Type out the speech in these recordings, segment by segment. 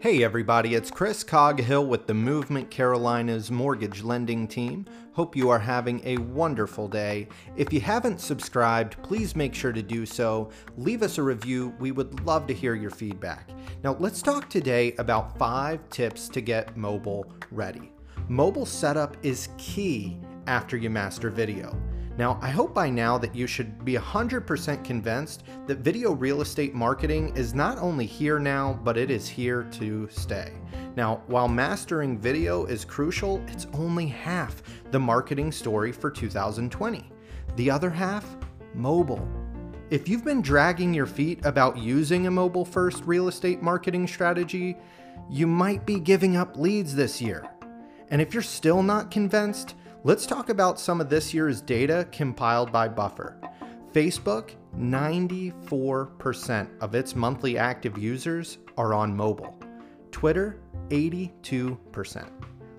Hey everybody, it's Chris Coghill with the Movement Carolina's mortgage lending team. Hope you are having a wonderful day. If you haven't subscribed, please make sure to do so. Leave us a review. We would love to hear your feedback. Now let's talk today about 5 tips to get mobile ready. Mobile setup is key after you master video. Now, I hope by now that you should be 100% convinced that video real estate marketing is not only here now, but it is here to stay. Now, while mastering video is crucial, it's only half the marketing story for 2020. The other half, mobile. If you've been dragging your feet about using a mobile-first real estate marketing strategy, you might be giving up leads this year. And if you're still not convinced, let's talk about some of this year's data compiled by Buffer. Facebook, 94% of its monthly active users are on mobile. Twitter, 82%.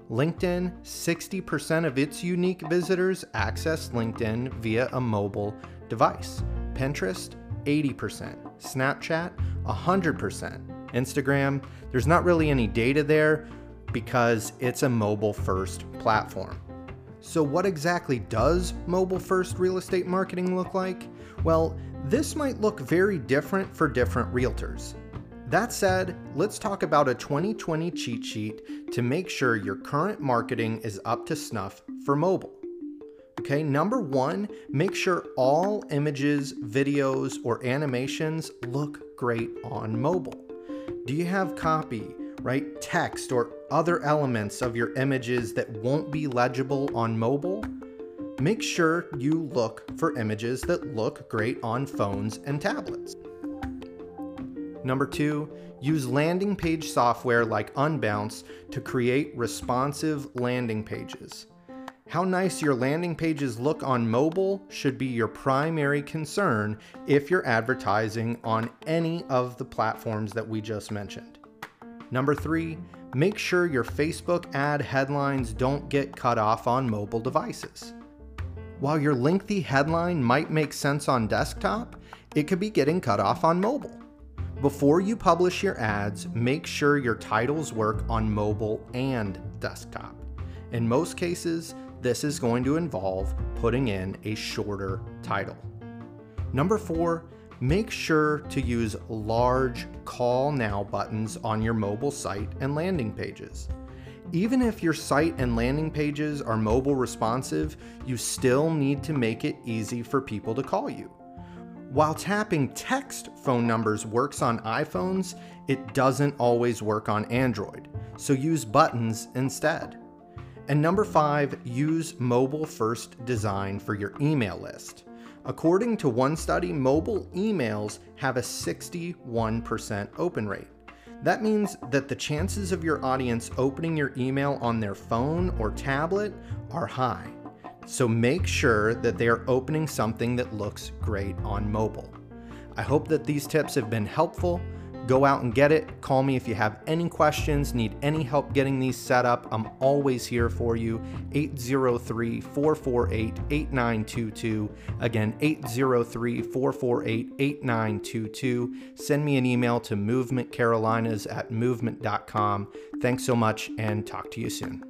LinkedIn, 60% of its unique visitors access LinkedIn via a mobile device. Pinterest, 80%. Snapchat, 100%. Instagram, there's not really any data there because it's a mobile-first platform. So what exactly does mobile-first real estate marketing look like? Well, this might look very different for different realtors. That said, let's talk about a 2020 cheat sheet to make sure your current marketing is up to snuff for mobile. Okay, number 1, make sure all images, videos, or animations look great on mobile. Do you have copy, right? Text or other elements of your images that won't be legible on mobile? Make sure you look for images that look great on phones and tablets. Number 2, use landing page software like Unbounce to create responsive landing pages. How nice your landing pages look on mobile should be your primary concern if you're advertising on any of the platforms that we just mentioned. Number 3, make sure your Facebook ad headlines don't get cut off on mobile devices. While your lengthy headline might make sense on desktop, it could be getting cut off on mobile. Before you publish your ads, make sure your titles work on mobile and desktop. In most cases, this is going to involve putting in a shorter title. Number 4, make sure to use large call now buttons on your mobile site and landing pages. Even if your site and landing pages are mobile responsive, you still need to make it easy for people to call you. While tapping text phone numbers works on iPhones, it doesn't always work on Android, so use buttons instead. And number 5, use mobile-first design for your email list. According to one study, mobile emails have a 61% open rate. That means that the chances of your audience opening your email on their phone or tablet are high. So make sure that they are opening something that looks great on mobile. I hope that these tips have been helpful. Go out and get it. Call me if you have any questions, need any help getting these set up. I'm always here for you. 803-448-8922. Again, 803-448-8922. Send me an email to movementcarolinas@movement.com. Thanks so much and talk to you soon.